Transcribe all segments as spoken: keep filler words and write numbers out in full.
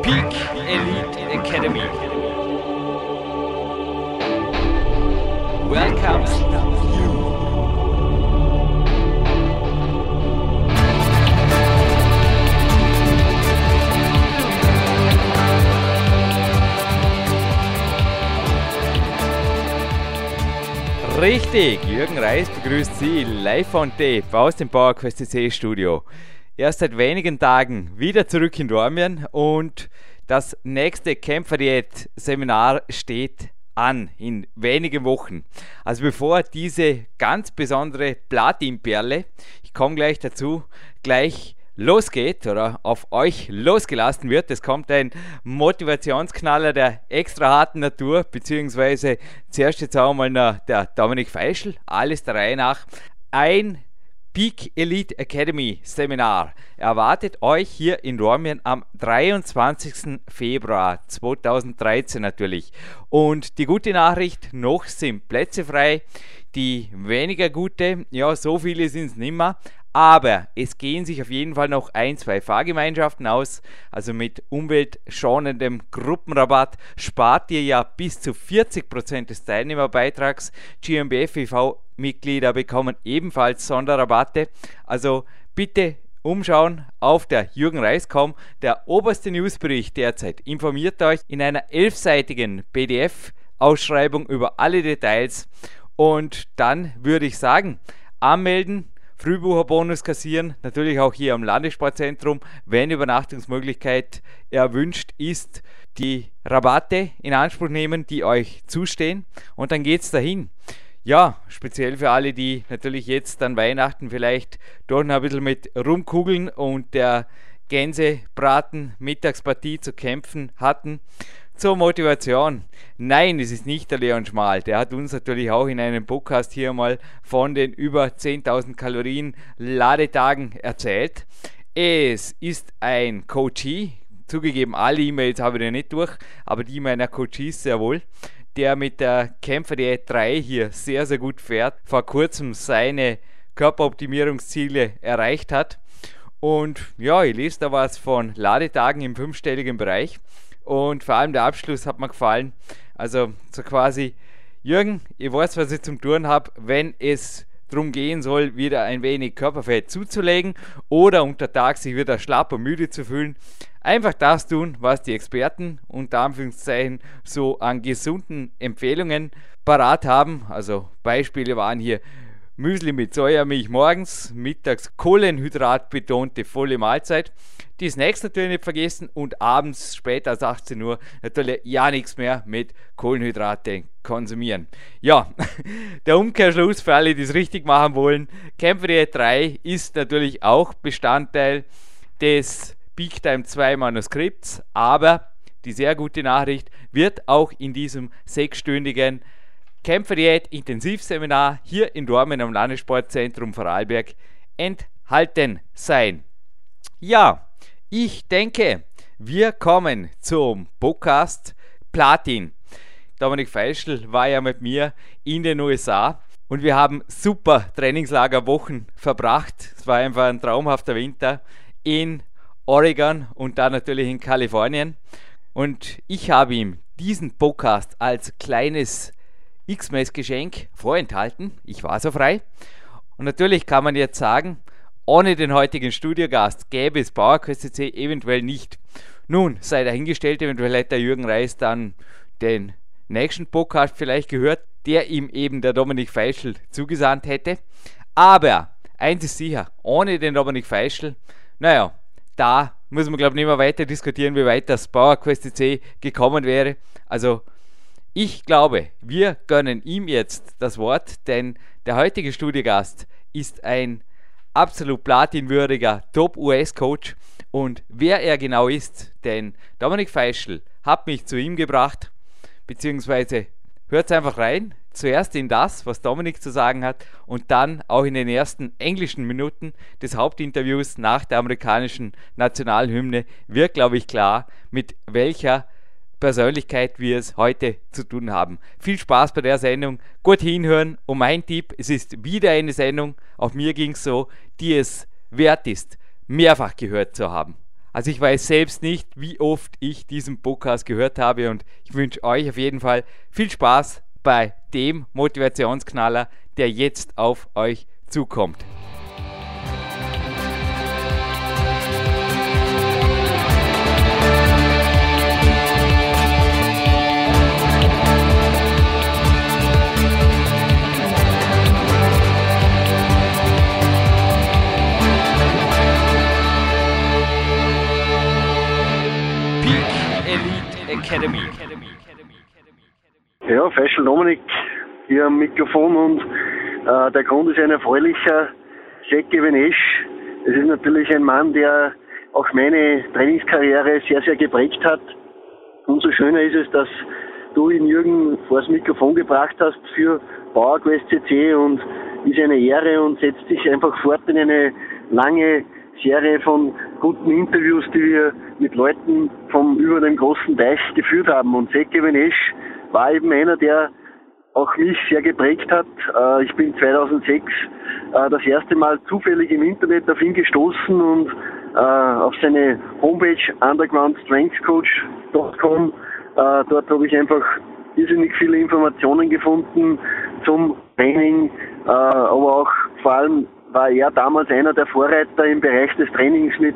Peak Elite Academy. Welcome. Richtig, Jürgen Reis begrüßt Sie live von Tape aus dem PowerQuest.de Studio. Erst seit wenigen Tagen wieder zurück in Dormien und das nächste Kämpferdiät Seminar steht an in wenigen Wochen. Also bevor diese ganz besondere Platinperle, ich komme gleich dazu, gleich losgeht oder auf euch losgelassen wird. Es kommt ein Motivationsknaller der extra harten Natur, beziehungsweise zuerst jetzt auch mal der Dominik Feischl, alles der Reihe nach. Ein Peak Elite Academy Seminar erwartet euch hier in Dormien am dreiundzwanzigsten Februar zweitausenddreizehn natürlich. Und die gute Nachricht, noch sind Plätze frei, die weniger gute, ja, so viele sind es nicht mehr. Aber es gehen sich auf jeden Fall noch ein, zwei Fahrgemeinschaften aus. Also mit umweltschonendem Gruppenrabatt spart ihr ja bis zu vierzig Prozent des Teilnehmerbeitrags. G M B F E V-Mitglieder bekommen ebenfalls Sonderrabatte. Also bitte umschauen auf der Jürgen Reis Punkt com. Der oberste Newsbericht derzeit informiert euch in einer elfseitigen P D F-Ausschreibung über alle Details. Und dann würde ich sagen, anmelden. Frühbucherbonus kassieren, natürlich auch hier am Landessportzentrum, wenn Übernachtungsmöglichkeit erwünscht ist, die Rabatte in Anspruch nehmen, die euch zustehen, und dann geht's dahin. Ja, speziell für alle, die natürlich jetzt an Weihnachten vielleicht doch noch ein bisschen mit Rumkugeln und der Gänsebraten-Mittagspartie zu kämpfen hatten. Zur Motivation. Nein, es ist nicht der Leon Schmal. Der hat uns natürlich auch in einem Podcast hier mal von den über zehntausend Kalorien Ladetagen erzählt. Es ist ein Coachee. Zugegeben, alle E-Mails habe ich ja nicht durch, aber die meiner Coaches sehr wohl, der mit der Kämpferdiät drei hier sehr, sehr gut fährt, vor kurzem seine Körperoptimierungsziele erreicht hat. Und ja, ich lese da was von Ladetagen im fünfstelligen Bereich. Und vor allem der Abschluss hat mir gefallen. Also so quasi, Jürgen, ich weiß, was ich zum Tun habe, wenn es darum gehen soll, wieder ein wenig Körperfett zuzulegen oder unter Tag sich wieder schlapp und müde zu fühlen. Einfach das tun, was die Experten unter Anführungszeichen so an gesunden Empfehlungen parat haben. Also Beispiele waren hier Müsli mit Sojamilch morgens, mittags kohlenhydratbetonte volle Mahlzeit, die Snacks natürlich nicht vergessen und abends später als achtzehn Uhr natürlich ja nichts mehr mit Kohlenhydrate konsumieren. Ja, der Umkehrschluss für alle, die es richtig machen wollen, Kämpferdiät drei ist natürlich auch Bestandteil des Big Time zwei Manuskripts, aber die sehr gute Nachricht wird auch in diesem sechsstündigen Kämpferdiät Intensivseminar hier in Dormen am Landessportzentrum Vorarlberg enthalten sein. Ja, ich denke, wir kommen zum Podcast Platin. Dominik Feischl war ja mit mir in den U S A und wir haben super Trainingslagerwochen verbracht. Es war einfach ein traumhafter Winter in Oregon und dann natürlich in Kalifornien. Und ich habe ihm diesen Podcast als kleines X-Mess-Geschenk vorenthalten. Ich war so frei. Und natürlich kann man jetzt sagen, ohne den heutigen Studiogast gäbe es BauerQuest.de eventuell nicht. Nun, sei dahingestellt, eventuell hat der Jürgen Reis dann den nächsten Podcast vielleicht gehört, der ihm eben der Dominik Feischl zugesandt hätte. Aber eins ist sicher, ohne den Dominik Feischl, naja, da muss man, glaube ich, nicht mehr weiter diskutieren, wie weit das BauerQuest.de gekommen wäre. Also ich glaube, wir gönnen ihm jetzt das Wort, denn der heutige Studiogast ist ein absolut platinwürdiger Top-U S-Coach. Und wer er genau ist, denn Dominik Feischl hat mich zu ihm gebracht, beziehungsweise hört einfach rein, zuerst in das, was Dominik zu sagen hat, und dann auch in den ersten englischen Minuten des Hauptinterviews nach der amerikanischen Nationalhymne wird, glaube ich, klar, mit welcher Persönlichkeit wir es heute zu tun haben. Viel Spaß bei der Sendung, gut hinhören, und mein Tipp, es ist wieder eine Sendung, auch mir ging es so, die es wert ist, mehrfach gehört zu haben. Also ich weiß selbst nicht, wie oft ich diesen Podcast gehört habe, und ich wünsche euch auf jeden Fall viel Spaß bei dem Motivationsknaller, der jetzt auf euch zukommt. Academy. Ja, Feischl Dominik hier am Mikrofon, und äh, der Grund ist ein erfreulicher. Zach Even-Esh, das ist natürlich ein Mann, der auch meine Trainingskarriere sehr, sehr geprägt hat. Umso schöner ist es, dass du ihn, Jürgen, vor das Mikrofon gebracht hast für BauerQuest.de, und ist eine Ehre und setzt sich einfach fort in eine lange Serie von guten Interviews, die wir mit Leuten vom über dem großen Teich geführt haben. Und Zach Even-Esh war eben einer, der auch mich sehr geprägt hat. Äh, ich bin zweitausendsechs äh, das erste Mal zufällig im Internet auf ihn gestoßen und äh, auf seine Homepage underground strength coach Punkt com. Äh, dort habe ich einfach irrsinnig viele Informationen gefunden zum Training, äh, aber auch vor allem war er damals einer der Vorreiter im Bereich des Trainings mit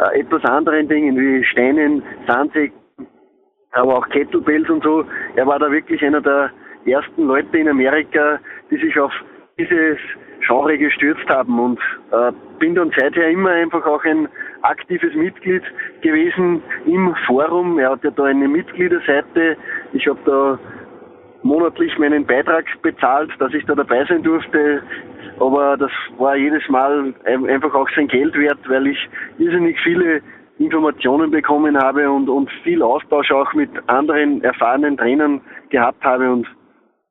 äh, etwas anderen Dingen wie Steinen, Sandsäcken, aber auch Kettlebells und so. Er war da wirklich einer der ersten Leute in Amerika, die sich auf dieses Genre gestürzt haben, und äh, bin dann seither immer einfach auch ein aktives Mitglied gewesen im Forum. Er hat ja da eine Mitgliederseite. Ich habe da monatlich meinen Beitrag bezahlt, dass ich da dabei sein durfte, aber das war jedes Mal einfach auch sein Geld wert, weil ich irrsinnig viele Informationen bekommen habe und, und viel Austausch auch mit anderen erfahrenen Trainern gehabt habe, und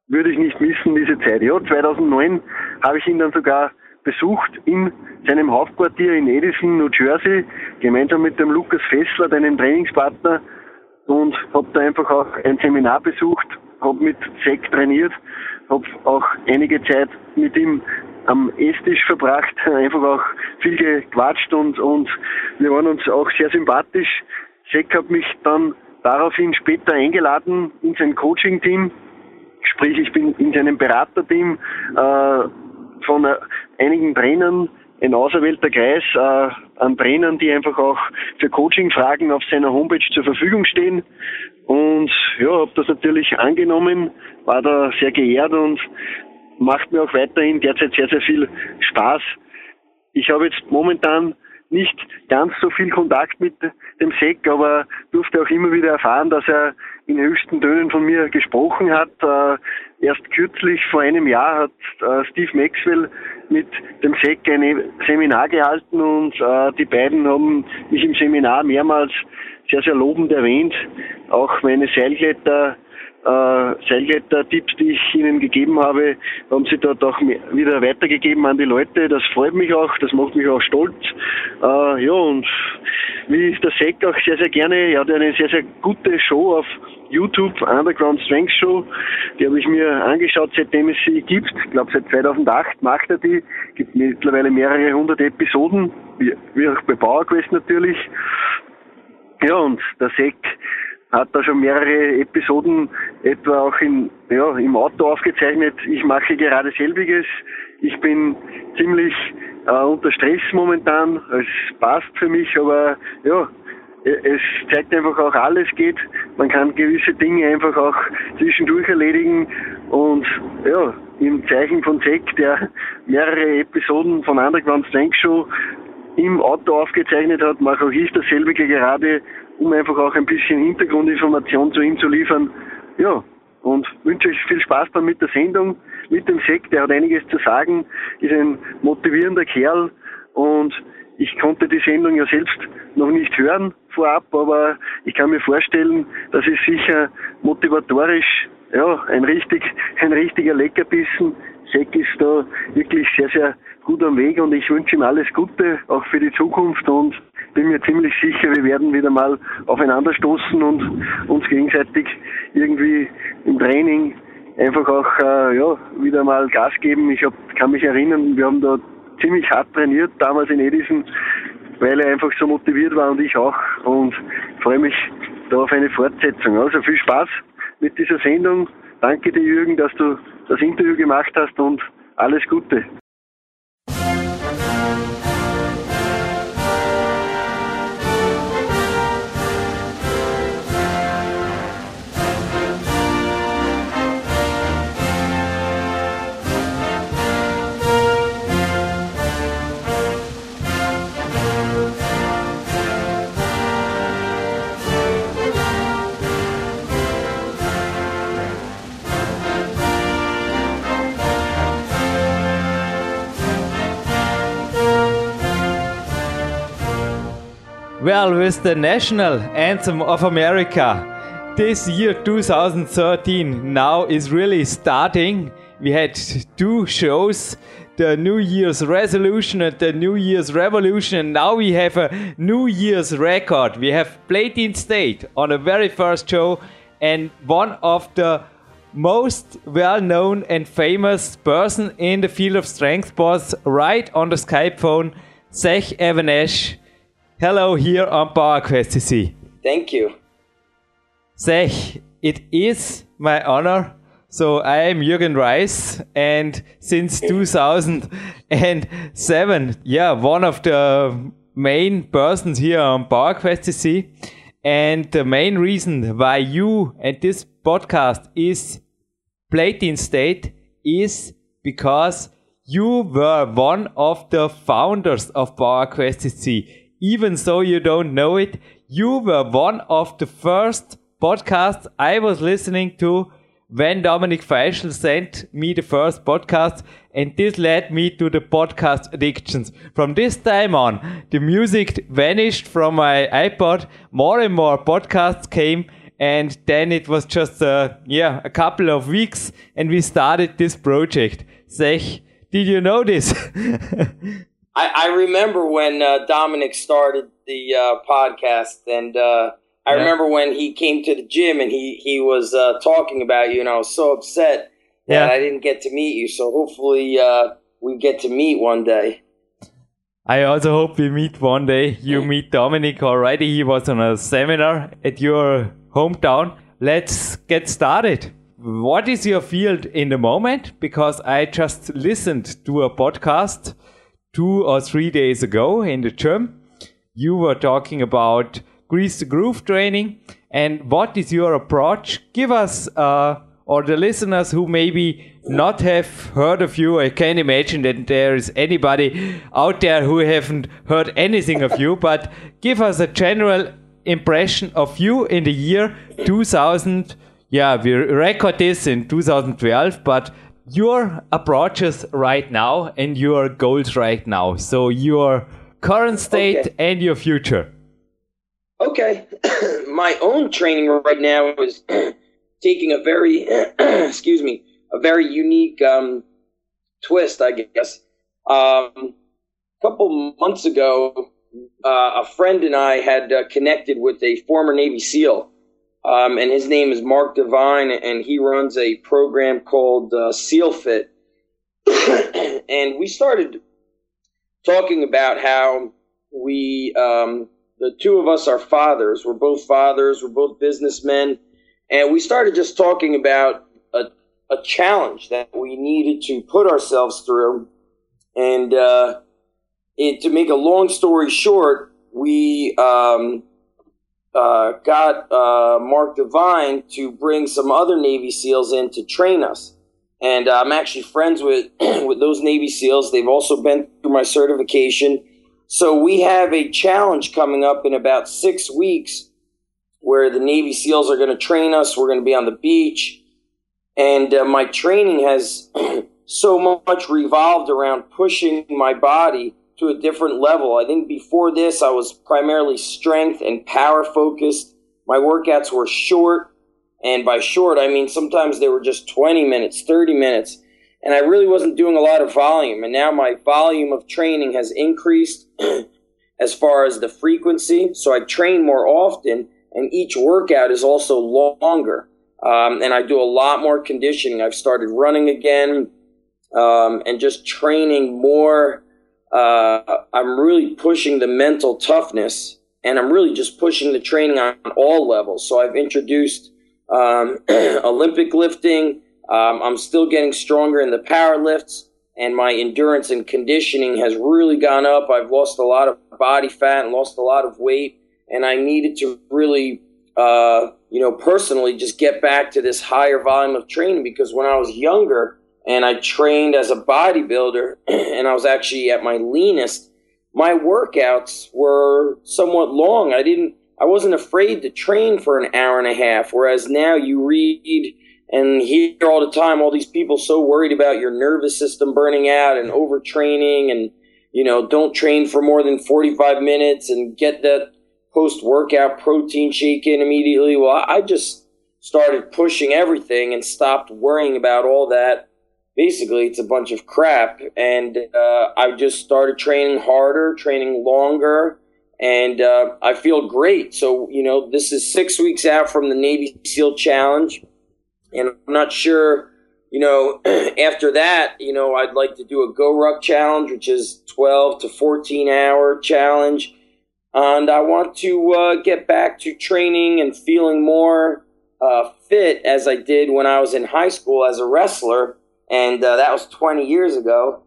würde ich nicht missen, diese Zeit. Ja, zweitausendneun habe ich ihn dann sogar besucht in seinem Hauptquartier in Edison, New Jersey, gemeinsam mit dem Lukas Fessler, deinem Trainingspartner, und habe da einfach auch ein Seminar besucht, habe mit Zach trainiert, habe auch einige Zeit mit ihm am Esstisch verbracht, einfach auch viel gequatscht, und, und wir waren uns auch sehr sympathisch. Zach hat mich dann daraufhin später eingeladen in sein Coaching-Team, sprich ich bin in seinem Beraterteam äh, von äh, einigen Trainern, ein auserwählter Kreis äh, an Trainern, die einfach auch für Coaching-Fragen auf seiner Homepage zur Verfügung stehen. Und ja, habe das natürlich angenommen, war da sehr geehrt und macht mir auch weiterhin derzeit sehr, sehr viel Spaß. Ich habe jetzt momentan nicht ganz so viel Kontakt mit dem Zach, aber durfte auch immer wieder erfahren, dass er in höchsten Tönen von mir gesprochen hat. Äh, erst kürzlich, vor einem Jahr, hat äh, Steve Maxwell mit dem Zach ein Seminar gehalten, und äh, die beiden haben mich im Seminar mehrmals sehr, sehr lobend erwähnt. Auch meine Seilkletter, äh, Seilkletter-Tipps, die ich ihnen gegeben habe, haben sie dort auch wieder weitergegeben an die Leute. Das freut mich auch, das macht mich auch stolz. Äh, ja, und wie der Zach auch sehr, sehr gerne, er hat eine sehr, sehr gute Show auf YouTube, Underground Strength Show, die habe ich mir angeschaut, seitdem es sie gibt. Ich glaube, seit zweitausendacht macht er die. Gibt mittlerweile mehrere hundert Episoden, wie, wie auch bei PowerQuest natürlich. Ja, und der Zach hat da schon mehrere Episoden etwa auch in, ja, im Auto aufgezeichnet. Ich mache gerade selbiges. Ich bin ziemlich äh, unter Stress momentan. Es passt für mich, aber ja, es zeigt einfach auch, alles geht. Man kann gewisse Dinge einfach auch zwischendurch erledigen. Und ja, im Zeichen von Zach, der mehrere Episoden von Underground Strength Show im Auto aufgezeichnet hat, mache auch ich dasselbe gerade, um einfach auch ein bisschen Hintergrundinformation zu ihm zu liefern. Ja, und wünsche euch viel Spaß dann mit der Sendung, mit dem Zach, der hat einiges zu sagen, ist ein motivierender Kerl, und ich konnte die Sendung ja selbst noch nicht hören, vorab, aber ich kann mir vorstellen, das ist sicher motivatorisch, ja, ein richtig, ein richtiger Leckerbissen. Zack ist da wirklich sehr, sehr gut am Weg und ich wünsche ihm alles Gute, auch für die Zukunft, und bin mir ziemlich sicher, wir werden wieder mal aufeinander stoßen und uns gegenseitig irgendwie im Training einfach auch äh, ja, wieder mal Gas geben. Ich hab, kann mich erinnern, wir haben da ziemlich hart trainiert, damals in Edison, weil er einfach so motiviert war und ich auch, und freue mich da auf eine Fortsetzung. Also viel Spaß mit dieser Sendung. Danke dir, Jürgen, dass du das Interview gemacht hast, und alles Gute. Well, with the national anthem of America, this year twenty thirteen now is really starting. We had two shows, the New Year's resolution and the New Year's revolution, and now we have a New Year's record. We have platinum state on the very first show, and one of the most well-known and famous person in the field of strength was right on the Skype phone, Zach Even-Esh. Hello here on PowerQuest dot D E. Thank you. Zach, it is my honor. So I am Jürgen Reis, and since two thousand seven, yeah, one of the main persons here on PowerQuest dot D E. And the main reason why you and this podcast is Platin State is because you were one of the founders of PowerQuest dot D E. Even though you don't know it, you were one of the first podcasts I was listening to when Dominik Feischl sent me the first podcast, and this led me to the podcast addictions. From this time on, the music vanished from my iPod, more and more podcasts came, and then it was just uh, yeah, a couple of weeks and we started this project. Zach, did you know this? I remember when uh, Dominik started the uh, podcast, and uh, I yeah. remember when he came to the gym and he, he was uh, talking about you, and I was so upset yeah. that I didn't get to meet you. So hopefully uh, we get to meet one day. I also hope we meet one day. You meet Dominik already. He was on a seminar at your hometown. Let's get started. What is your field in the moment? Because I just listened to a podcast two or three days ago in the gym. You were talking about Grease the Groove Training, and what is your approach? Give us, uh, or the listeners who maybe not have heard of you, I can't imagine that there is anybody out there who haven't heard anything of you, but give us a general impression of you in the year two thousand. Yeah, we record this in two thousand twelve, but your approaches right now and your goals right now. So your current state okay. and your future. Okay. My own training right now is taking a very, excuse me, a very unique um, twist, I guess. Um, a couple months ago, uh, a friend and I had uh, connected with a former Navy SEAL. Um, and his name is Mark Divine, and he runs a program called uh, Seal Fit. And we started talking about how we, um, the two of us are fathers. We're both fathers. We're both businessmen. And we started just talking about a, a challenge that we needed to put ourselves through. And uh, it, to make a long story short, we um, – Uh, got uh, Mark Divine to bring some other Navy SEALs in to train us. And uh, I'm actually friends with, with those Navy SEALs. They've also been through my certification. So we have a challenge coming up in about six weeks where the Navy SEALs are going to train us. We're going to be on the beach. And uh, my training has so much revolved around pushing my body to a different level. I think before this, I was primarily strength and power focused. My workouts were short, and by short, I mean sometimes they were just twenty minutes, thirty minutes, and I really wasn't doing a lot of volume. And now my volume of training has increased as far as the frequency, so I train more often, and each workout is also longer, um, and I do a lot more conditioning. I've started running again, um, and just training more. Uh, I'm really pushing the mental toughness, and I'm really just pushing the training on all levels. So I've introduced um, Olympic lifting. Um, I'm still getting stronger in the power lifts, and my endurance and conditioning has really gone up. I've lost a lot of body fat and lost a lot of weight, and I needed to really, uh, you know, personally just get back to this higher volume of training, because when I was younger, and I trained as a bodybuilder, and I was actually at my leanest, my workouts were somewhat long. I didn't, I wasn't afraid to train for an hour and a half, whereas now you read and hear all the time, all these people so worried about your nervous system burning out and overtraining, and, you know, don't train for more than forty-five minutes and get that post-workout protein shake in immediately. Well, I just started pushing everything and stopped worrying about all that. Basically, it's a bunch of crap, and uh, I just started training harder, training longer, and uh, I feel great. So, you know, this is six weeks out from the Navy SEAL Challenge, and I'm not sure, you know, after that, you know, I'd like to do a Go-Ruck Challenge, which is twelve to fourteen hour challenge, and I want to uh, get back to training and feeling more uh, fit as I did when I was in high school as a wrestler. And uh, that was twenty years ago.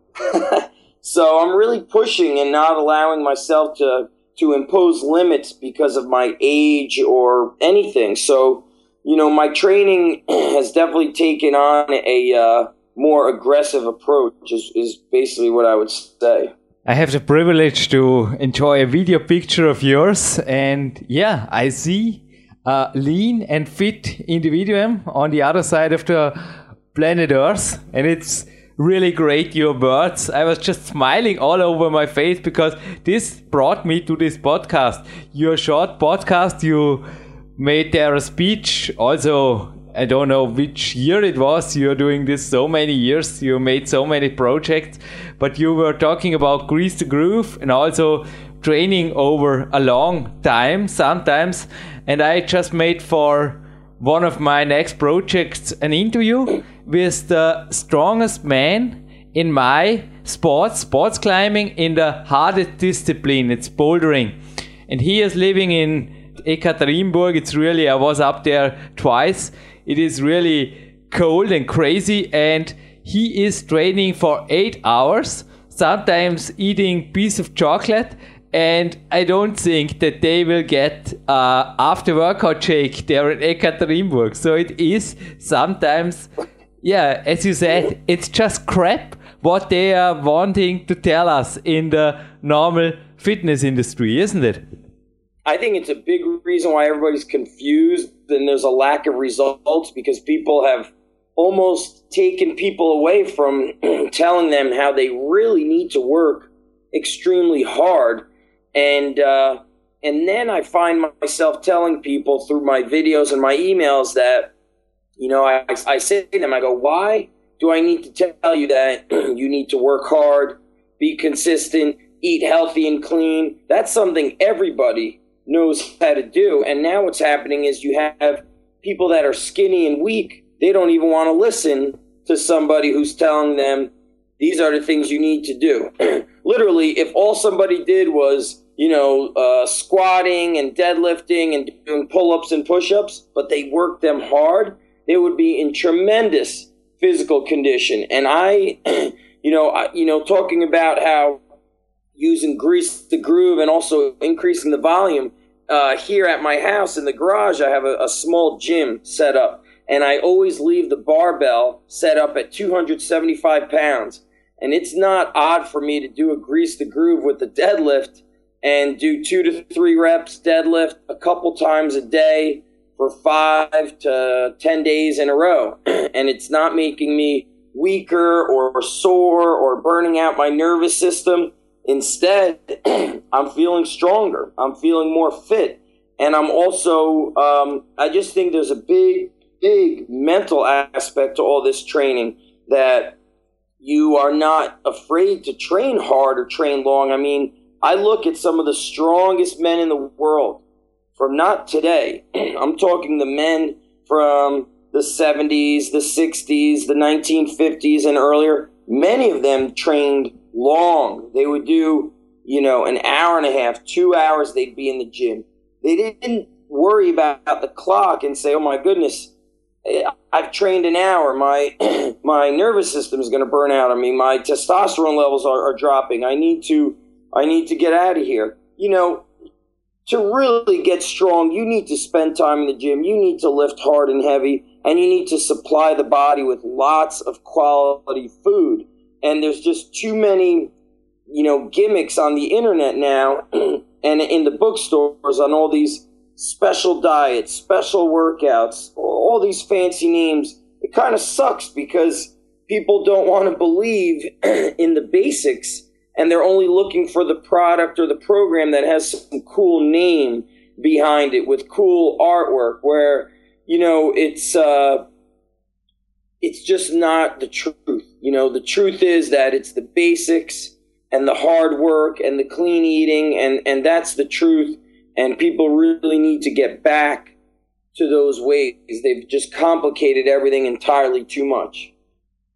So I'm really pushing and not allowing myself to, to impose limits because of my age or anything. So, you know, my training has definitely taken on a uh, more aggressive approach is, is basically what I would say. I have the privilege to enjoy a video picture of yours. And yeah, I see a lean and fit individuum on the other side of the planet Earth, and it's really great, your words. I was just smiling all over my face because this brought me to this podcast. Your short podcast, you made there a speech. Also, I don't know which year it was. You're doing this so many years. You made so many projects, but you were talking about Grease the Groove and also training over a long time sometimes. And I just made for one of my next projects an interview with the strongest man in my sports, sports climbing, in the hardest discipline, it's bouldering. And he is living in Ekaterinburg. It's really, I was up there twice. It is really cold and crazy, and he is training for eight hours, sometimes eating a piece of chocolate. And I don't think that they will get uh, after workout shake there in Ekaterinburg. So it is sometimes, yeah, as you said, it's just crap what they are wanting to tell us in the normal fitness industry, isn't it? I think it's a big reason why everybody's confused and there's a lack of results, because people have almost taken people away from telling them how they really need to work extremely hard. And uh, and then I find myself telling people through my videos and my emails that, you know, I, I say to them, I go, why do I need to tell you that you need to work hard, be consistent, eat healthy and clean? That's something everybody knows how to do. And now what's happening is you have people that are skinny and weak. They don't even want to listen to somebody who's telling them these are the things you need to do. Literally, if all somebody did was, you know, uh, squatting and deadlifting and doing pull-ups and push-ups, but they worked them hard, they would be in tremendous physical condition. And I, you know, I, you know, talking about how using Grease the Groove and also increasing the volume, uh, here at my house in the garage, I have a, a small gym set up, and I always leave the barbell set up at two hundred seventy-five pounds. And it's not odd for me to do a Grease the Groove with the deadlift and do two to three reps deadlift a couple times a day for five to ten days in a row. And it's not making me weaker or sore or burning out my nervous system. Instead, I'm feeling stronger. I'm feeling more fit. And I'm also, um, I just think there's a big, big mental aspect to all this training, that you are not afraid to train hard or train long. I mean, I look at some of the strongest men in the world from not today. I'm talking the men from the seventies, the sixties, the nineteen fifties and earlier. Many of them trained long. They would do, you know, an hour and a half, two hours they'd be in the gym. They didn't worry about the clock and say, oh, my goodness, I've trained an hour. My my nervous system is going to burn out on me. My testosterone levels are, are dropping. I need to I need to get out of here. You know, to really get strong, you need to spend time in the gym. You need to lift hard and heavy, and you need to supply the body with lots of quality food. And there's just too many, you know, gimmicks on the internet now and in the bookstores on all these special diets, special workouts, all these fancy names. It kind of sucks because people don't want to believe in the basics, and they're only looking for the product or the program that has some cool name behind it with cool artwork, where, you know, it's uh, it's just not the truth. You know, the truth is that it's the basics and the hard work and the clean eating, and, and that's the truth. And people really need to get back to those ways. They've just complicated everything entirely too much.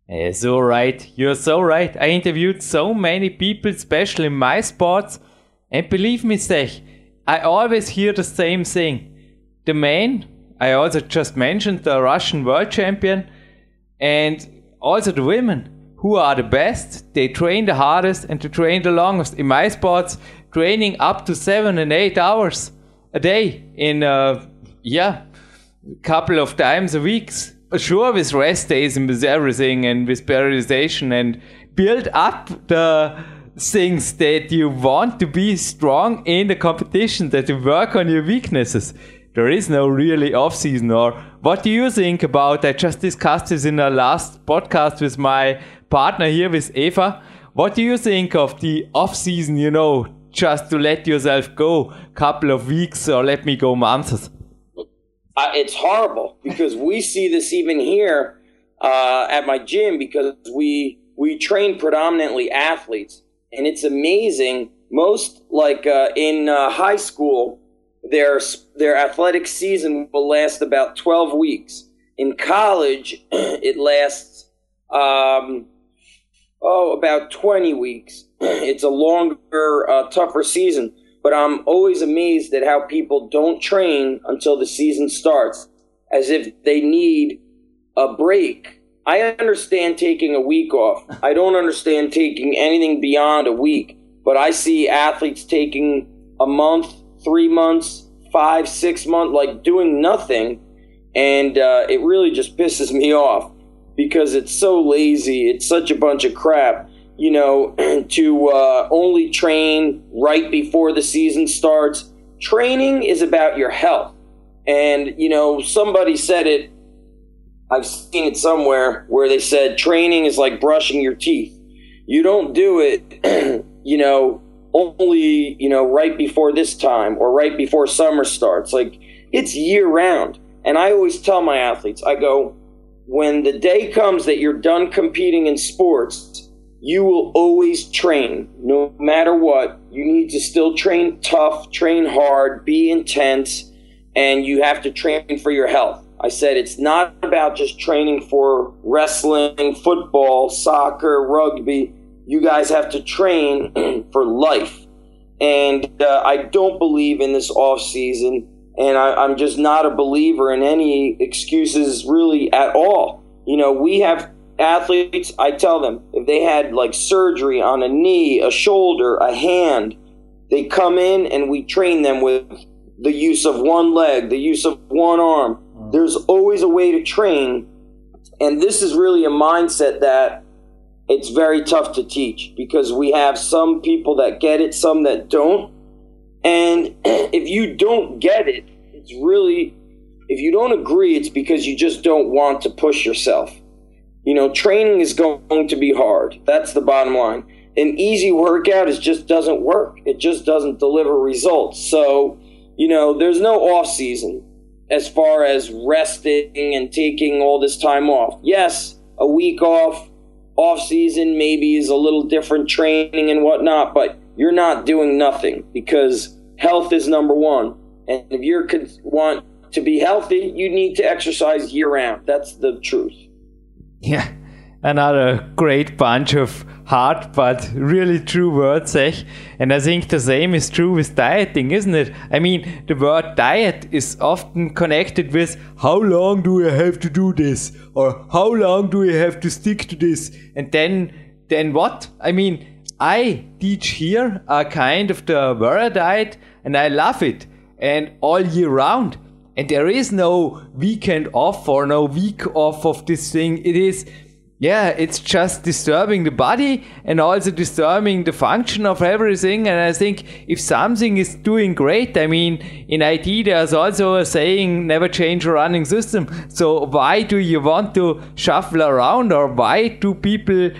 It's all right. You're so right. I interviewed so many people, especially in my sports. And believe me, Zach, I always hear the same thing. The man, I also just mentioned the Russian world champion, and also the women who are the best, they train the hardest and they train the longest. In my sports, training up to seven and eight hours a day in uh, yeah, couple of times a week. Sure, with rest days and with everything and with periodization, and build up the things that you want to be strong in the competition, that you work on your weaknesses. There is no really off-season. Or what do you think about, I just discussed this in our last podcast with my partner here, with Eva. What do you think of the off-season, you know, just to let yourself go couple of weeks or let me go months? Uh, it's horrible, because we see this even here uh, at my gym, because we we train predominantly athletes. And it's amazing. Most, like uh, in uh, high school, Their their athletic season will last about twelve weeks. In college, it lasts um, oh about twenty weeks. It's a longer, uh, tougher season. But I'm always amazed at how people don't train until the season starts, as if they need a break. I understand taking a week off. I don't understand taking anything beyond a week. But I see athletes taking a month, three months, five, six months, like doing nothing. And uh, it really just pisses me off, because it's so lazy. It's such a bunch of crap, you know, to uh, only train right before the season starts. Training is about your health. And, you know, somebody said it, I've seen it somewhere, where they said training is like brushing your teeth. You don't do it, you know, only, you know, right before this time or right before summer starts. Like, it's year round. And I always tell my athletes, I go, when the day comes that you're done competing in sports, you will always train. No matter what, you need to still train tough, train hard, be intense, and you have to train for your health. I said, it's not about just training for wrestling, football, soccer, rugby. You guys have to train for life. And uh, I don't believe in this off season, and I, I'm just not a believer in any excuses really at all. You know, we have athletes, I tell them, if they had like surgery on a knee, a shoulder, a hand, they come in and we train them with the use of one leg, the use of one arm. There's always a way to train. And this is really a mindset that it's very tough to teach, because we have some people that get it, some that don't. And if you don't get it, it's really, if you don't agree, it's because you just don't want to push yourself. You know, training is going to be hard. That's the bottom line. an easy workout is just doesn't work. It just doesn't deliver results. So, you know, there's no off season as far as resting and taking all this time off. Yes, a week off, off season maybe is a little different training and whatnot, but you're not doing nothing because health is number one. And if you want to be healthy, you need to exercise year round. That's the truth. Yeah. Another great bunch of hard but really true words, Zach. And I think the same is true with dieting, isn't it? I mean, the word diet is often connected with how long do I have to do this? Or how long do I have to stick to this? And then, then what? I mean, I teach here a kind of the Warrior Diet and I love it. And all year round. And there is no weekend off or no week off of this thing. It is... Yeah, it's just disturbing the body and also disturbing the function of everything. And I think if something is doing great, I mean, in I T there's also a saying, never change a running system. So why do you want to shuffle around, or why do people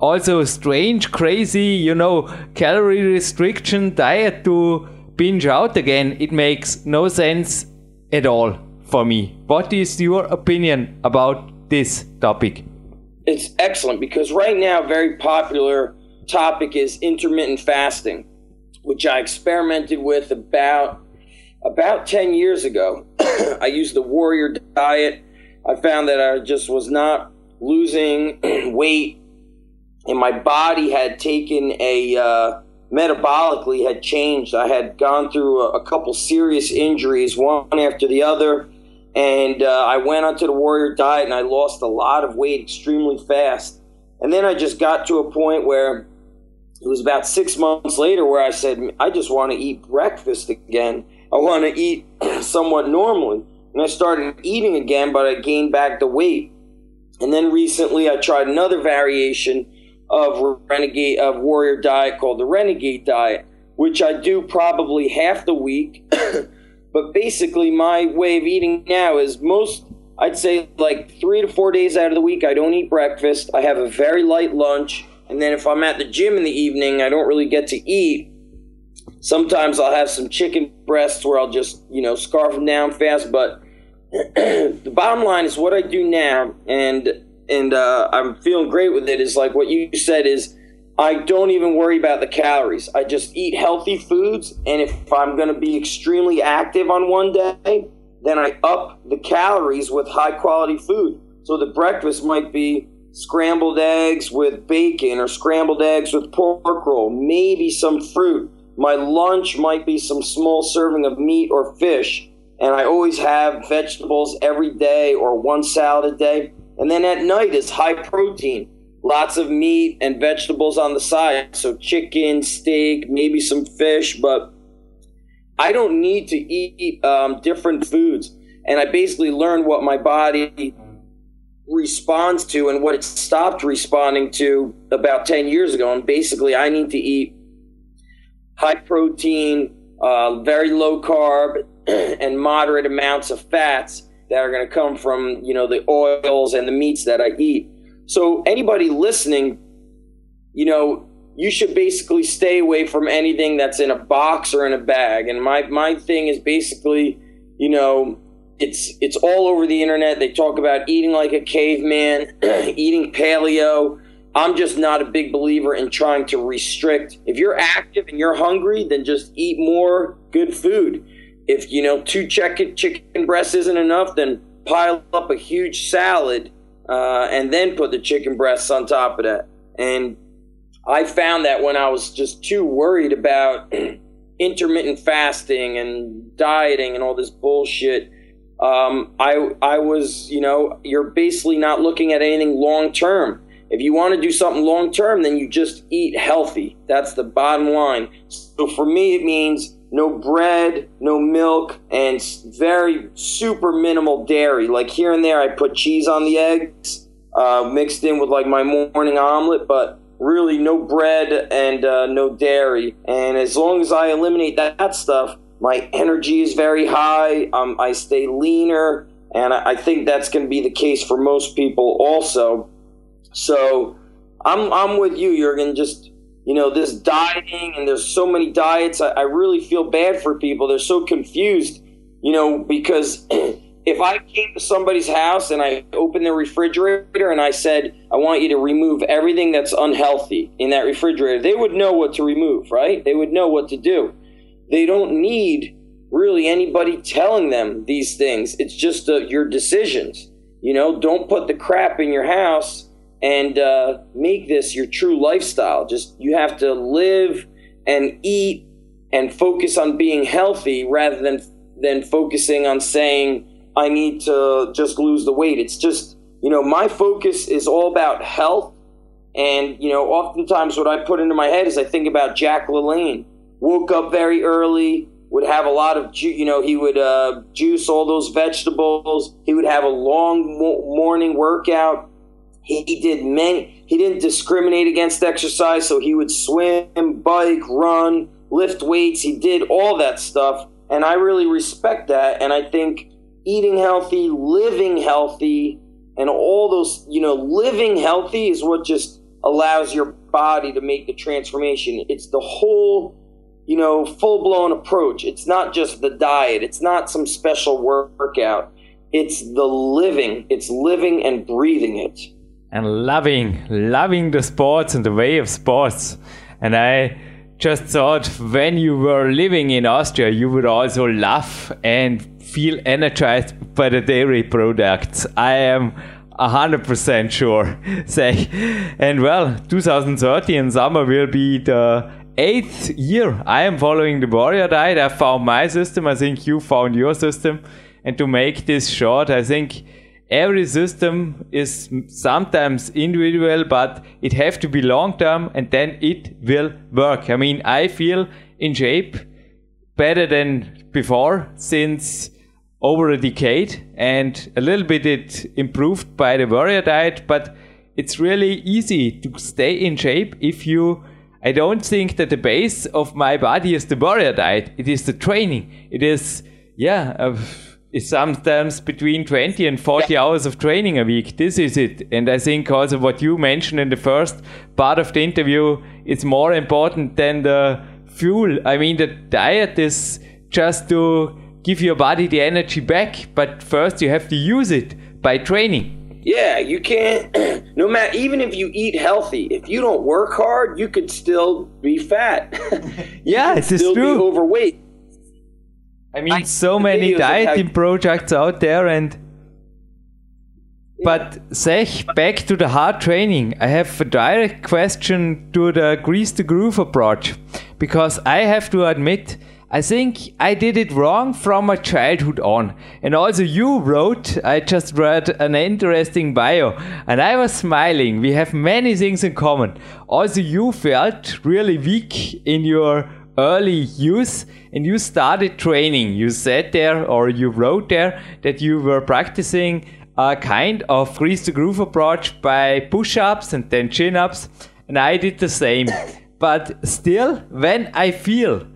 also strange, crazy, you know, calorie restriction diet to binge out again? It makes no sense at all for me. What is your opinion about this topic? It's excellent, because right now a very popular topic is intermittent fasting, which I experimented with about about ten years ago. I used the Warrior Diet. I found that I just was not losing weight, and my body had taken a uh, metabolically had changed. I had gone through a, a couple serious injuries, one after the other. And uh, I went onto the Warrior Diet and I lost a lot of weight extremely fast. And then I just got to a point where it was about six months later where I said, I just want to eat breakfast again. I want to eat somewhat normally. And I started eating again, but I gained back the weight. And then recently I tried another variation of Renegade of Warrior Diet called the Renegade Diet, which I do probably half the week. But basically my way of eating now is most, I'd say like three to four days out of the week, I don't eat breakfast. I have a very light lunch. And then if I'm at the gym in the evening, I don't really get to eat. Sometimes I'll have some chicken breasts where I'll just, you know, scarf them down fast. But the bottom line is what I do now, and and uh, I'm feeling great with it, is like what you said is, I don't even worry about the calories. I just eat healthy foods, and if I'm going to be extremely active on one day, then I up the calories with high-quality food. So the breakfast might be scrambled eggs with bacon or scrambled eggs with pork roll, maybe some fruit. My lunch might be some small serving of meat or fish, and I always have vegetables every day or one salad a day. And then at night is high protein. Lots of meat and vegetables on the side. So chicken, steak, maybe some fish, but I don't need to eat um, different foods. And I basically learned what my body responds to and what it stopped responding to about ten years ago. And basically I need to eat high protein, uh, very low carb, and moderate amounts of fats that are going to come from, you know, the oils and the meats that I eat. So anybody listening, you know, you should basically stay away from anything that's in a box or in a bag. And my, my thing is basically, you know, it's it's all over the internet. They talk about eating like a caveman, eating paleo. I'm just not a big believer in trying to restrict. If you're active and you're hungry, then just eat more good food. If, you know, two chicken, chicken breasts isn't enough, then pile up a huge salad. Uh, and then put the chicken breasts on top of that. And I found that when I was just too worried about intermittent fasting and dieting and all this bullshit, um, I I was, you know, you're basically not looking at anything long term. If you want to do something long term, then you just eat healthy. That's the bottom line. So for me, it means no bread, no milk, and very super minimal dairy. Like here and there, I put cheese on the eggs, uh, mixed in with like my morning omelet, but really no bread and uh, no dairy. And as long as I eliminate that, that stuff, my energy is very high. Um, I stay leaner, and I, I think that's going to be the case for most people also. So I'm I'm with you, Jürgen. Just you know, this dieting, and there's so many diets. I, I really feel bad for people. They're so confused, you know, because if I came to somebody's house and I opened their refrigerator and I said, I want you to remove everything that's unhealthy in that refrigerator, they would know what to remove, right? They would know what to do. They don't need really anybody telling them these things. It's just uh, your decisions, you know. Don't put the crap in your house and uh, make this your true lifestyle. Just, you have to live and eat and focus on being healthy rather than than focusing on saying, I need to just lose the weight. It's just, you know, my focus is all about health. And, you know, oftentimes what I put into my head is I think about Jack LaLanne. Woke up very early, would have a lot of, ju- you know, he would uh, juice all those vegetables. He would have a long mo- morning workout. He, he did many, he didn't discriminate against exercise. So he would swim, bike, run, lift weights. He did all that stuff. And I really respect that. And I think eating healthy, living healthy, and all those, you know, living healthy is what just allows your body to make the transformation. It's the whole, you know, full-blown approach. It's not just the diet. It's not some special workout. It's the living. It's living and breathing it. And loving, loving the sports and the way of sports. And I just thought, when you were living in Austria, you would also love and feel energized by the dairy products. I am one hundred percent sure. And well, two thousand thirteen in summer will be the eighth year I am following the Warrior Diet. I found my system. I think you found your system. And to make this short, I think every system is sometimes individual, but it has to be long term, and then it will work. I mean, I feel in shape better than before since over a decade, and a little bit it improved by the Warrior Diet, but it's really easy to stay in shape if you... I don't think that the base of my body is the Warrior Diet. It is the training. It is, yeah, uh, it's sometimes between twenty and forty yeah. hours of training a week. This is it. And I think also what you mentioned in the first part of the interview is more important than the fuel. I mean, the diet is just to give your body the energy back. But first you have to use it by training. Yeah, you can't, no matter, even if you eat healthy, if you don't work hard, you could still be fat. Yeah, it's still true. Be overweight. I mean, I so many dieting how- projects out there, and yeah. But Zach, back to the hard training. I have a direct question to the Grease the Groove approach, because I have to admit, I think I did it wrong from my childhood on. And also you wrote, I just read an interesting bio and I was smiling. We have many things in common. Also you felt really weak in your early youth and you started training. You said there, or you wrote there, that you were practicing a kind of Grease the Groove approach by push-ups and then chin-ups. And I did the same. But still, when I feel,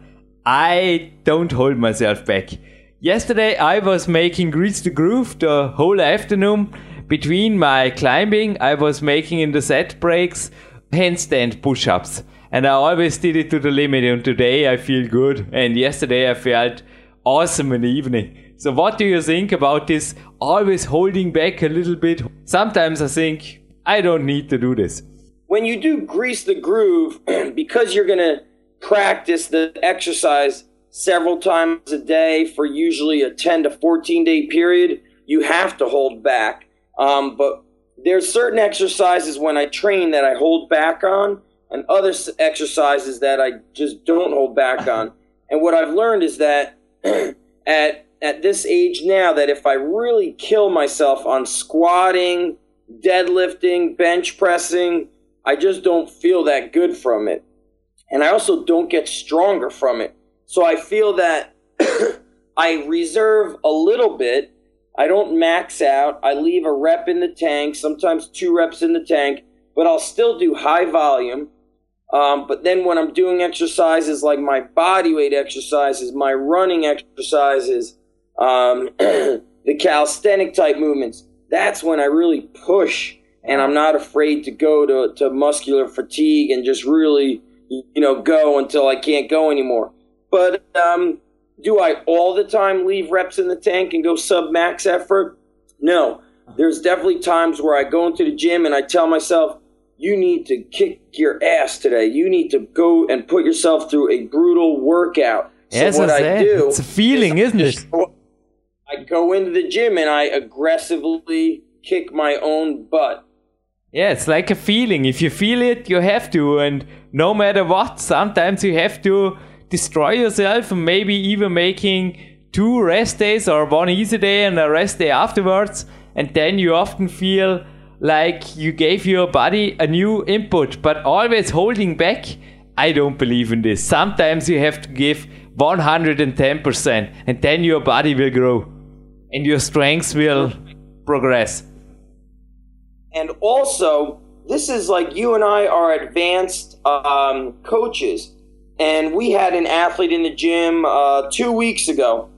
I don't hold myself back. Yesterday I was making Grease the Groove the whole afternoon. Between my climbing, I was making in the set breaks handstand push-ups. And I always did it to the limit, and today I feel good. And yesterday I felt awesome in the evening. So what do you think about this? Always holding back a little bit. Sometimes I think, I don't need to do this. When you do Grease the Groove, because you're going to practice the exercise several times a day for usually a ten to fourteen day period, you have to hold back. Um, but there's certain exercises when I train that I hold back on, and other exercises that I just don't hold back on. And what I've learned is that at at this age now, that if I really kill myself on squatting, deadlifting, bench pressing, I just don't feel that good from it. And I also don't get stronger from it. So I feel that I reserve a little bit. I don't max out. I leave a rep in the tank, sometimes two reps in the tank, but I'll still do high volume. Um, but then when I'm doing exercises like my bodyweight exercises, my running exercises, um, the calisthenic type movements, that's when I really push and I'm not afraid to go to, to muscular fatigue and just really you know, go until I can't go anymore. But um, do I all the time leave reps in the tank and go sub-max effort? No. There's definitely times where I go into the gym and I tell myself, you need to kick your ass today. You need to go and put yourself through a brutal workout. So yes, what I, I do, it's a feeling, is isn't it? I go into the gym and I aggressively kick my own butt. Yeah, it's like a feeling. If you feel it, you have to. And no matter what, sometimes you have to destroy yourself and maybe even making two rest days or one easy day and a rest day afterwards. And then you often feel like you gave your body a new input, but always holding back. I don't believe in this. Sometimes you have to give one hundred ten percent and then your body will grow and your strengths will progress. And also, this is like, you and I are advanced um, coaches, and we had an athlete in the gym uh, two weeks ago,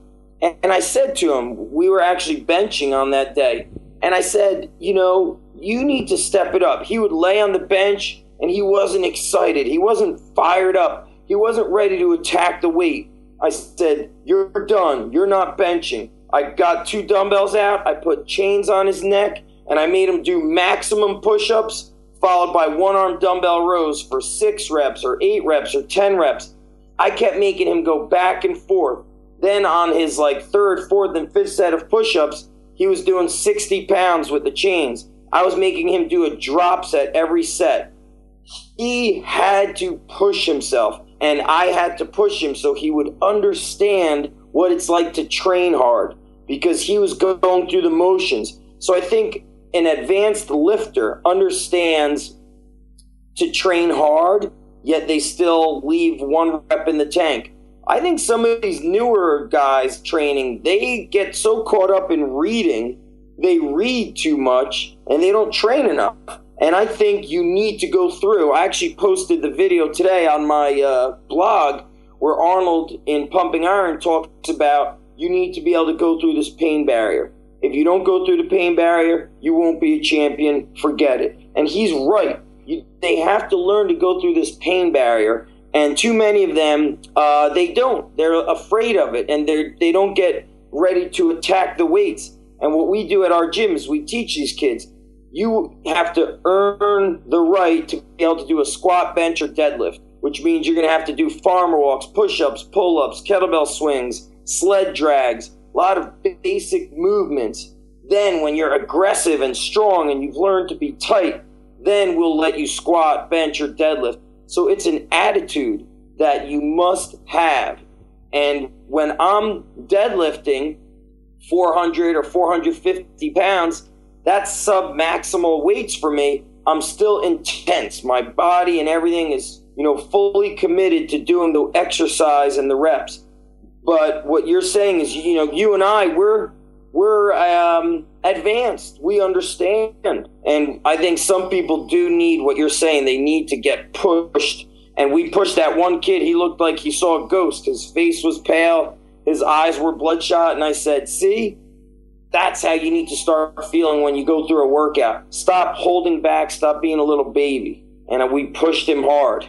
and I said to him, we were actually benching on that day, and I said, you know, you need to step it up. He would lay on the bench and he wasn't excited. He wasn't fired up. He wasn't ready to attack the weight. I said, you're done. You're not benching. I got two dumbbells out. I put chains on his neck and I made him do maximum push-ups followed by one-arm dumbbell rows for six reps or eight reps or ten reps. I kept making him go back and forth. Then on his like third, fourth, and fifth set of push-ups, he was doing sixty pounds with the chains. I was making him do a drop set every set. He had to push himself, and I had to push him so he would understand what it's like to train hard, because he was going through the motions. So I think an advanced lifter understands to train hard, yet they still leave one rep in the tank. I think some of these newer guys training, they get so caught up in reading, they read too much, and they don't train enough. And I think you need to go through. I actually posted the video today on my uh, blog where Arnold in Pumping Iron talks about you need to be able to go through this pain barrier. If you don't go through the pain barrier, you won't be a champion. Forget it. And he's right. You, they have to learn to go through this pain barrier. And too many of them, uh, they don't. They're afraid of it. And they they don't get ready to attack the weights. And what we do at our gym is we teach these kids, you have to earn the right to be able to do a squat, bench, or deadlift, which means you're going to have to do farmer walks, push-ups, pull-ups, kettlebell swings, sled drags, a lot of basic movements. Then when you're aggressive and strong and you've learned to be tight, then we'll let you squat, bench, or deadlift. So it's an attitude that you must have. And when I'm deadlifting four hundred or four hundred fifty pounds, that's sub-maximal weights for me. I'm still intense. My body and everything is, you know, fully committed to doing the exercise and the reps. But what you're saying is, you know, you and I, we're we're um, advanced. We understand. And I think some people do need what you're saying. They need to get pushed. And we pushed that one kid. He looked like he saw a ghost. His face was pale. His eyes were bloodshot. And I said, see? That's how you need to start feeling when you go through a workout. Stop holding back. Stop being a little baby. And we pushed him hard.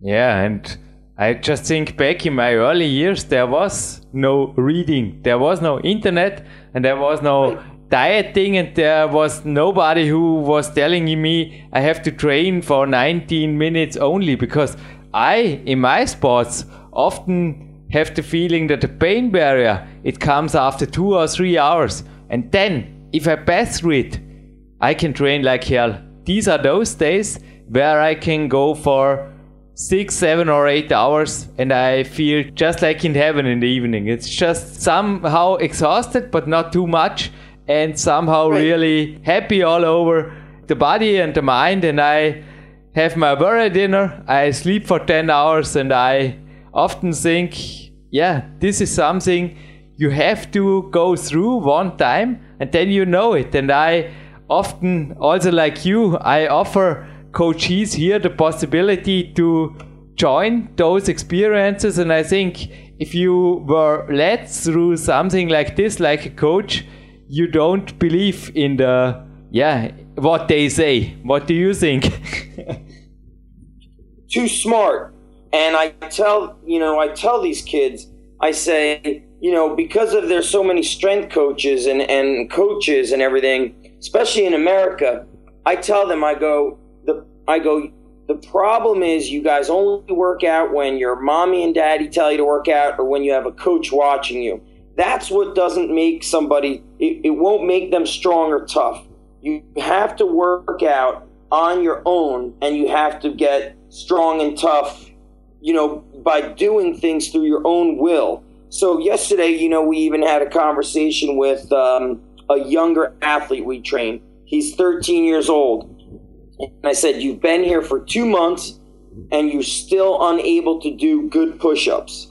Yeah, and I just think back in my early years, there was no reading. There was no internet and there was no dieting and there was nobody who was telling me I have to train for nineteen minutes only, because I, in my sports, often have the feeling that the pain barrier, it comes after two or three hours. And then, if I pass through it, I can train like hell. These are those days where I can go for six, seven or eight hours and I feel just like in heaven in the evening. It's just somehow exhausted, but not too much, and somehow right. Really happy all over the body and the mind. And I have my worry dinner, I sleep for ten hours, and I often think, yeah, this is something you have to go through one time and then you know it. And I often, also like you, I offer coaches here the possibility to join those experiences. And I think if you were led through something like this, like a coach, you don't believe in the, yeah, what they say. What do you think? too smart. And I tell, you know, I tell these kids, I say, you know, because of there's so many strength coaches and, and coaches and everything, especially in America, I tell them, I go, the, I go, the problem is you guys only work out when your mommy and daddy tell you to work out or when you have a coach watching you. That's what doesn't make somebody, it, it won't make them strong or tough. You have to work out on your own, and you have to get strong and tough, you know, by doing things through your own will. So yesterday, you know, we even had a conversation with um, a younger athlete we train. He's thirteen years old. And I said, you've been here for two months and you're still unable to do good push-ups.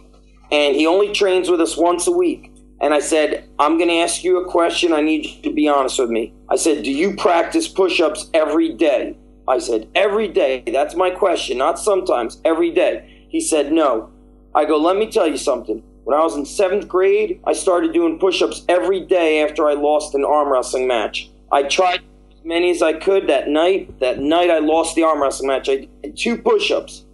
And he only trains with us once a week. And I said, I'm going to ask you a question. I need you to be honest with me. I said, do you practice push-ups every day? I said, every day. That's my question. Not sometimes. Every day. He said, no. I go, let me tell you something. When I was in seventh grade, I started doing push-ups every day after I lost an arm wrestling match. I tried as many as I could that night. That night I lost the arm wrestling match. I did two push-ups.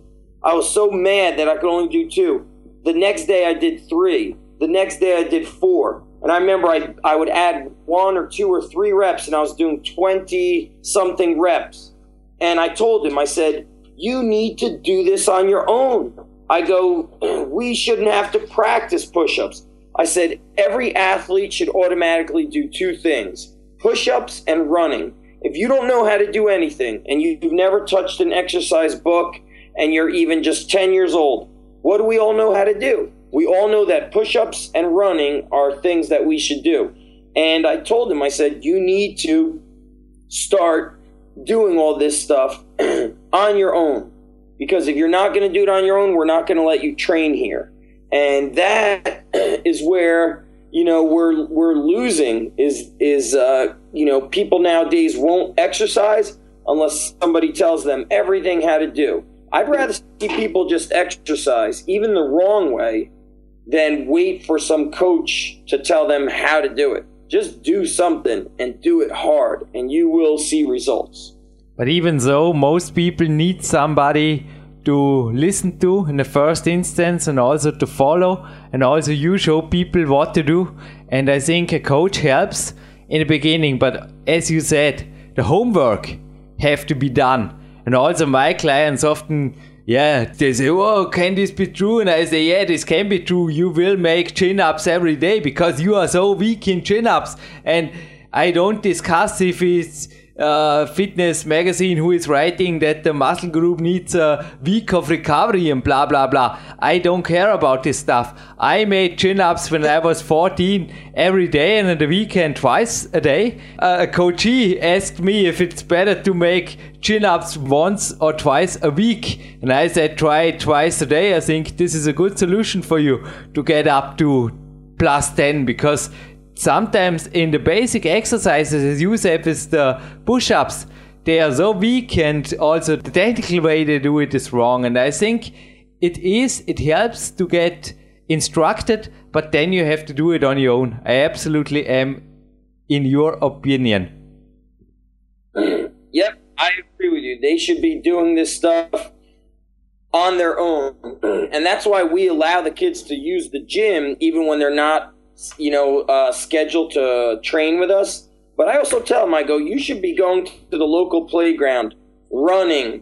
I was so mad that I could only do two. The next day I did three. The next day I did four. And I remember I, I would add one or two or three reps, and I was doing twenty-something reps. And I told him, I said, you need to do this on your own. I go, we shouldn't have to practice push-ups. I said, every athlete should automatically do two things, push-ups and running. If you don't know how to do anything and you've never touched an exercise book and you're even just ten years old, what do we all know how to do? We all know that push-ups and running are things that we should do. And I told him, I said, you need to start doing all this stuff on your own. Because if you're not going to do it on your own, we're not going to let you train here. And that is where, you know, we're we're losing is, is uh, you know, people nowadays won't exercise unless somebody tells them everything how to do. I'd rather see people just exercise, even the wrong way, than wait for some coach to tell them how to do it. Just do something and do it hard, and you will see results. But even so, most people need somebody to listen to in the first instance and also to follow. And also you show people what to do. And I think a coach helps in the beginning. But as you said, the homework have to be done. And also my clients often, yeah, they say, oh, can this be true? And I say, yeah, this can be true. You will make chin-ups every day because you are so weak in chin-ups. And I don't discuss if it's uh, fitness magazine who is writing that the muscle group needs a week of recovery and blah, blah, blah. I don't care about this stuff. I made chin-ups when I was fourteen every day and on the weekend twice a day. Uh, Coach E asked me if it's better to make chin-ups once or twice a week, and I said try it twice a day. I think this is a good solution for you to get up to plus ten, because sometimes in the basic exercises, as you said with the push-ups, they are so weak, and also the technical way they do it is wrong. And I think it is, it helps to get instructed, but then you have to do it on your own. I absolutely am in your opinion. Yep, I agree with you. They should be doing this stuff on their own. And that's why we allow the kids to use the gym even when they're not, you know, uh, scheduled to train with us. But I also tell them, I go, you should be going to the local playground, running,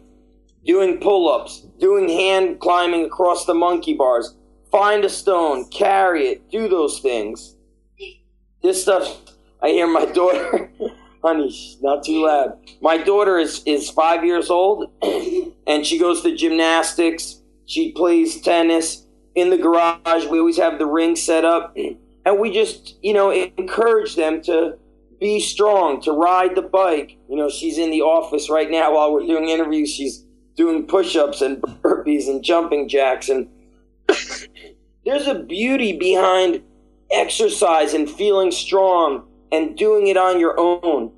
doing pull-ups, doing hand climbing across the monkey bars, find a stone, carry it, do those things. This stuff, I hear my daughter... Honey, not too loud. My daughter is, is five years old, and she goes to gymnastics. She plays tennis in the garage. We always have the ring set up. And we just, you know, encourage them to be strong, to ride the bike. You know, she's in the office right now while we're doing interviews. She's doing push-ups and burpees and jumping jacks. And there's a beauty behind exercise and feeling strong and doing it on your own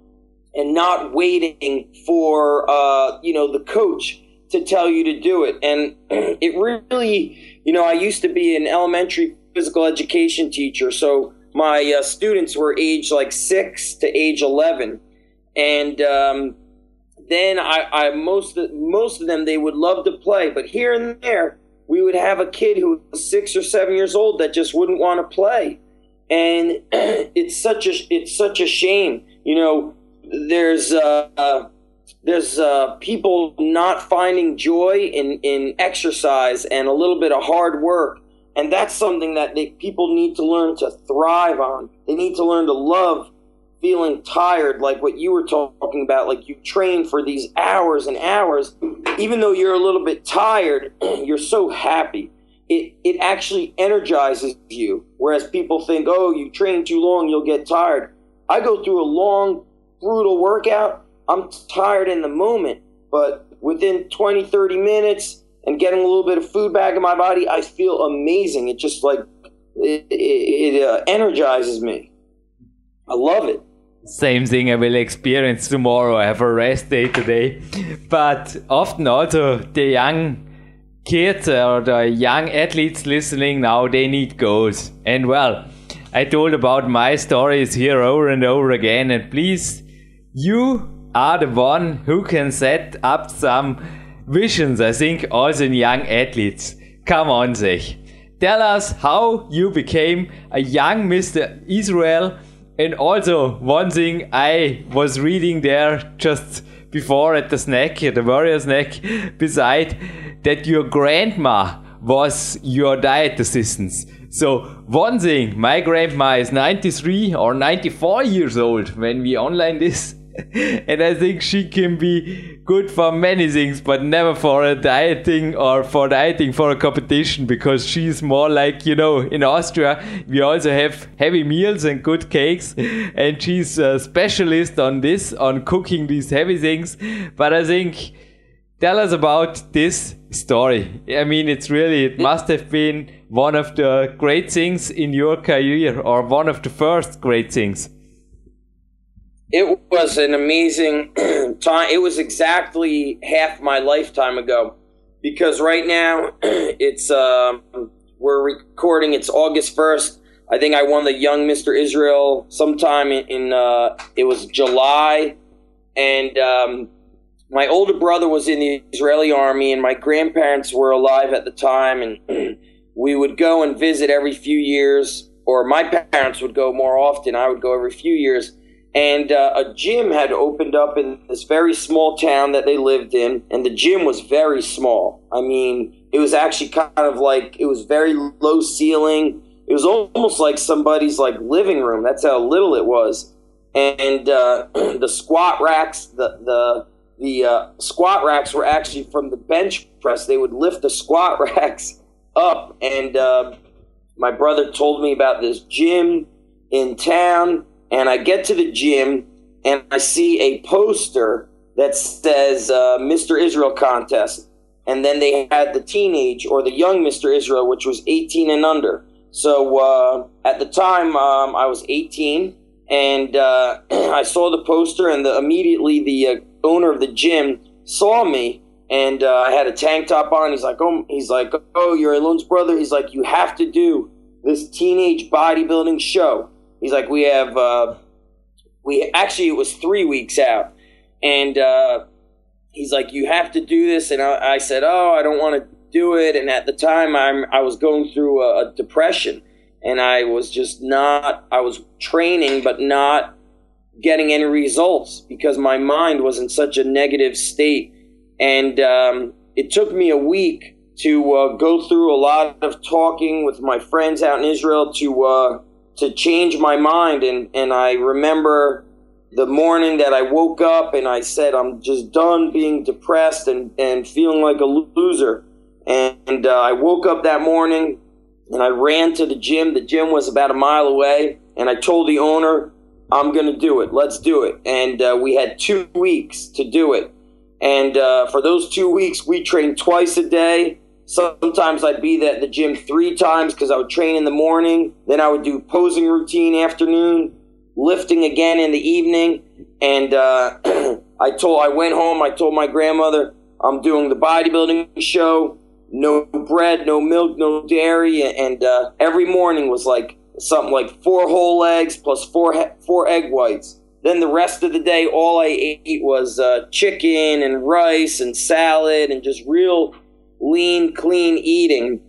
and not waiting for, uh, you know, the coach to tell you to do it. And it really, you know, I used to be an elementary physical education teacher. So my uh, students were age like six to age eleven. And um, then I, I most most of them, they would love to play. But here and there, we would have a kid who was six or seven years old that just wouldn't want to play. And it's such a it's such a shame. You know, there's uh, uh, there's uh, people not finding joy in, in exercise and a little bit of hard work. And that's something that they, people need to learn to thrive on. They need to learn to love feeling tired, like what you were talking about, like you train for these hours and hours. Even though you're a little bit tired, you're so happy. It it actually energizes you, whereas people think, oh, you train too long, you'll get tired. I go through a long, brutal workout. I'm tired in the moment, but within twenty, thirty minutes and getting a little bit of food back in my body, I feel amazing. It just like, it, it, it uh, energizes me. I love it. Same thing I will experience tomorrow. I have a rest day today. But often also the young kids or the young athletes listening now, they need goals. And well, I told about my stories here over and over again. And please, you are the one who can set up some visions, I think, also in young athletes. Come on, Zach. Tell us how you became a young Mister Israel. And also, one thing I was reading there just before at the snack, the Warrior snack, beside, that your grandma was your diet assistant. So, one thing, my grandma is ninety-three or ninety-four years old when we online this. And I think she can be good for many things, but never for a dieting or for dieting for a competition, because she's more like, you know, in Austria we also have heavy meals and good cakes, and she's a specialist on this, on cooking these heavy things. But I think, tell us about this story. I mean, it's really, it must have been one of the great things in your career, or one of the first great things. It was an amazing time. It was exactly half my lifetime ago, because right now it's um, we're recording. It's August first. I think I won the Young Mister Israel sometime in, in uh, it was July, and um, my older brother was in the Israeli army, and my grandparents were alive at the time, and we would go and visit every few years, or my parents would go more often. I would go every few years. And uh, a gym had opened up in this very small town that they lived in, and the gym was very small. I mean, it was actually kind of like, it was very low ceiling. It was almost like somebody's like living room. That's how little it was. And uh, the squat racks, the the the uh, squat racks were actually from the bench press. They would lift the squat racks up. And uh, my brother told me about this gym in town. And I get to the gym, and I see a poster that says uh, Mister Israel contest. And then they had the teenage or the young Mister Israel, which was eighteen and under. So uh, at the time, um, I was eighteen, and uh, I saw the poster, and the, immediately the uh, owner of the gym saw me, and uh, I had a tank top on. He's like, oh, he's like, oh, you're Elon's brother. He's like, you have to do this teenage bodybuilding show. He's like, we have, uh, we actually, it was three weeks out. And uh, he's like, you have to do this. And I, I said, oh, I don't want to do it. And at the time, I'm, I was going through a, a depression. And I was just not, I was training, but not getting any results, because my mind was in such a negative state. And um, it took me a week to uh, go through a lot of talking with my friends out in Israel to, uh, to change my mind. And, and I remember the morning that I woke up, and I said, I'm just done being depressed and, and feeling like a loser. And, and uh, I woke up that morning, and I ran to the gym. The gym was about a mile away, and I told the owner, I'm going to do it. Let's do it. And uh, we had two weeks to do it. And uh, for those two weeks, we trained twice a day. Sometimes I'd be at the gym three times, because I would train in the morning. Then I would do posing routine afternoon, lifting again in the evening. And uh, I told, I went home, I told my grandmother, I'm doing the bodybuilding show, no bread, no milk, no dairy. And uh, every morning was like something like four whole eggs plus four, four egg whites. Then the rest of the day, all I ate was uh, chicken and rice and salad and just real lean, clean eating.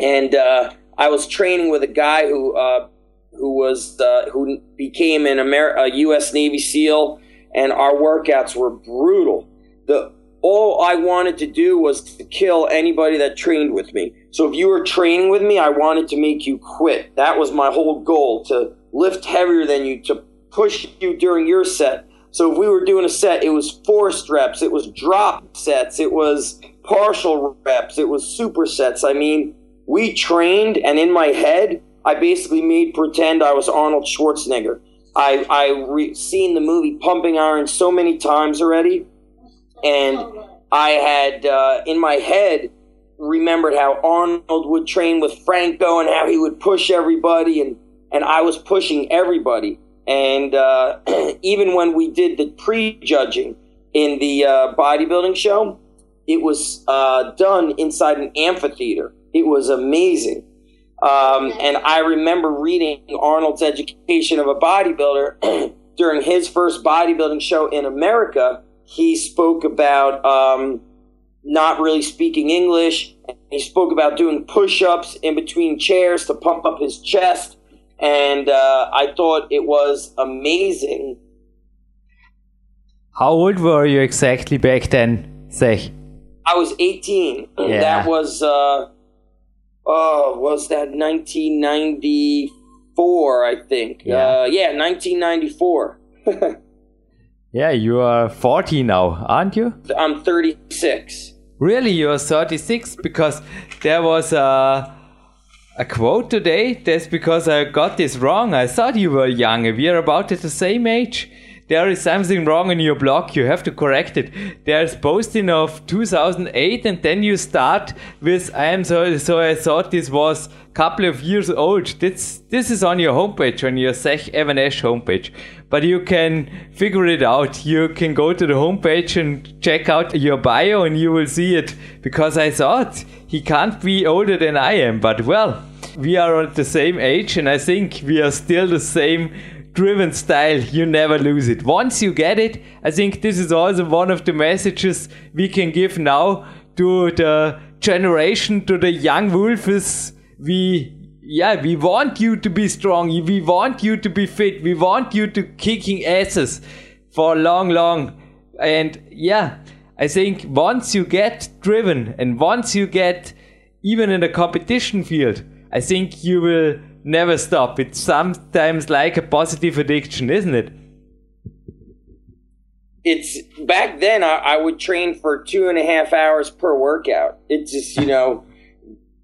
And uh, I was training with a guy who uh, who was uh, who became an Amer- a U S Navy SEAL, and our workouts were brutal. The all I wanted to do was to kill anybody that trained with me. So if you were training with me, I wanted to make you quit. That was my whole goal, to lift heavier than you, to push you during your set. So if we were doing a set, it was forced reps, it was drop sets, it was partial reps, it was supersets. I mean, we trained, and in my head, I basically made pretend I was Arnold Schwarzenegger. I I re- seen the movie Pumping Iron so many times already, and I had uh, in my head remembered how Arnold would train with Franco and how he would push everybody, and and I was pushing everybody. And uh, even when we did the pre-judging in the uh, bodybuilding show, it was uh, done inside an amphitheater. It was amazing. Um, and I remember reading Arnold's Education of a Bodybuilder. During his first bodybuilding show in America, he spoke about um, not really speaking English. He spoke about doing push-ups in between chairs to pump up his chest. And uh, I thought it was amazing. How old were you exactly back then, Zach? I was eighteen. Yeah. That was, uh, oh, was that nineteen ninety-four, I think. Yeah, uh, yeah nineteen ninety-four. Yeah, you are forty now, aren't you? I'm thirty-six. Really? You're thirty-six? Because there was a... a quote today, that's because I got this wrong. I thought you were young. We are about at the same age. There is something wrong in your blog. You have to correct it. There's posting of two thousand eight, and then you start with I am so. So I thought this was a couple of years old. This this is on your homepage, on your Zach Even-Esh homepage. But you can figure it out. You can go to the homepage and check out your bio, and you will see it. Because I thought he can't be older than I am. But well, we are at the same age, and I think we are still the same driven style. You never lose it. Once you get it, I think this is also one of the messages we can give now to the generation, to the young wolves. We... Yeah, we want you to be strong, we want you to be fit, we want you to kicking asses for long, long. And yeah, I think once you get driven and once you get even in the competition field, I think you will never stop. It's sometimes like a positive addiction, isn't it? It's back then I, I would train for two and a half hours per workout. It's just, you know...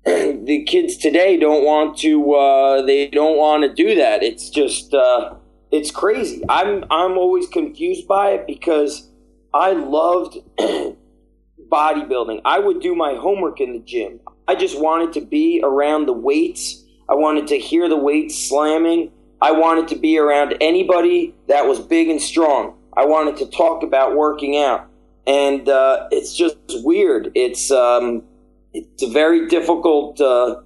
The kids today don't want to. Uh, they don't want to do that. It's just, uh, it's crazy. I'm, I'm always confused by it because I loved bodybuilding. I would do my homework in the gym. I just wanted to be around the weights. I wanted to hear the weights slamming. I wanted to be around anybody that was big and strong. I wanted to talk about working out, and uh, it's just weird. It's. Um, It's a very difficult uh,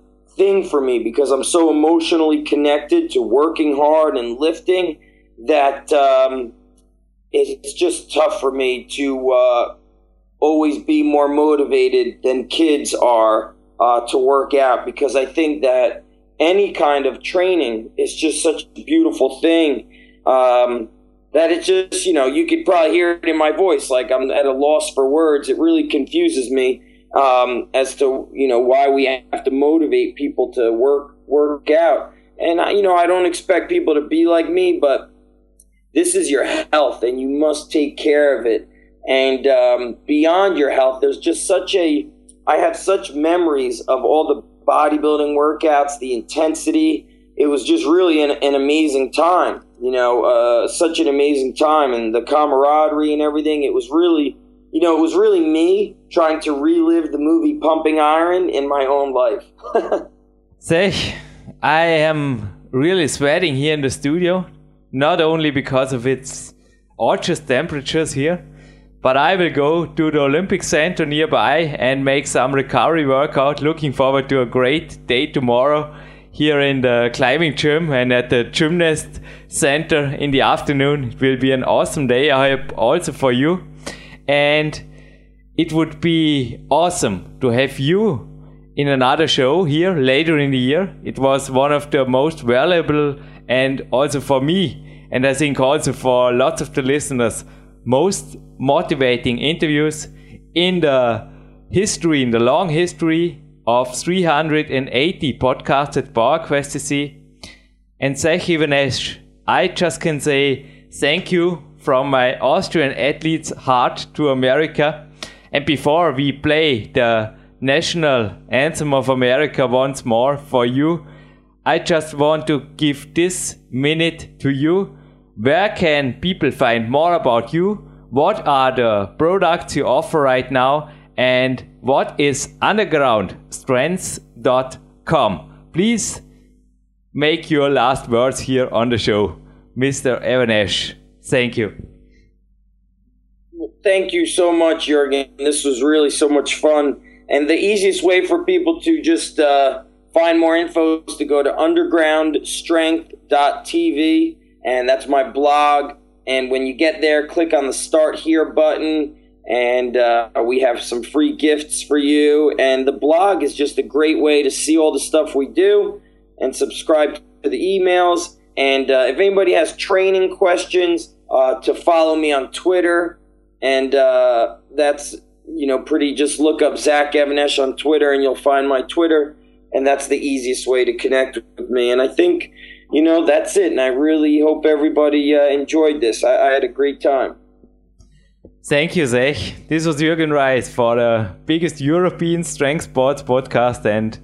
thing for me because I'm so emotionally connected to working hard and lifting that um, it's just tough for me to uh, always be more motivated than kids are uh, to work out, because I think that any kind of training is just such a beautiful thing um, that it's just, you know, you could probably hear it in my voice, like I'm at a loss for words. It really confuses me. Um, as to, you know, why we have to motivate people to work work out. And, I, you know, I don't expect people to be like me, but this is your health and you must take care of it. And um, beyond your health, there's just such a – I have such memories of all the bodybuilding workouts, the intensity. It was just really an, an amazing time, you know, uh, such an amazing time, and the camaraderie and everything. It was really – You know, it was really me trying to relive the movie Pumping Iron in my own life. Zach, I am really sweating here in the studio, not only because of its gorgeous temperatures here, but I will go to the Olympic Center nearby and make some recovery workout. Looking forward to a great day tomorrow here in the climbing gym and at the gymnast center in the afternoon. It will be an awesome day, I hope, also for you. And it would be awesome to have you in another show here later in the year. It was one of the most valuable and also for me, and I think also for lots of the listeners, most motivating interviews in the history, in the long history of three hundred eighty podcasts at PowerQuest dot D E. And Zach Even-Esh, I just can say thank you from my Austrian athlete's heart to America. And before we play the national anthem of America once more for you, I just want to give this minute to you. Where can people find more about you? What are the products you offer right now? And what is underground strength dot com? Please make your last words here on the show. Mister Even-Esh, thank you. Thank you so much, Jürgen. This was really so much fun. And the easiest way for people to just uh, find more info is to go to underground strength dot T V, and that's my blog. And when you get there, click on the Start Here button, and uh, we have some free gifts for you. And the blog is just a great way to see all the stuff we do and subscribe to the emails. And uh, if anybody has training questions, uh, to follow me on Twitter. And uh, that's... you know, pretty, just look up Zach Even-Esh on Twitter and you'll find my Twitter, and that's the easiest way to connect with me. And I think, you know, that's it. And I really hope everybody uh, enjoyed this. I, I had a great time. Thank you, Zach. This was Jürgen Reis for the biggest European strength sports podcast. And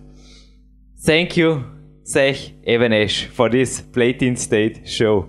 thank you, Zach Even-Esh, for this Platin State show.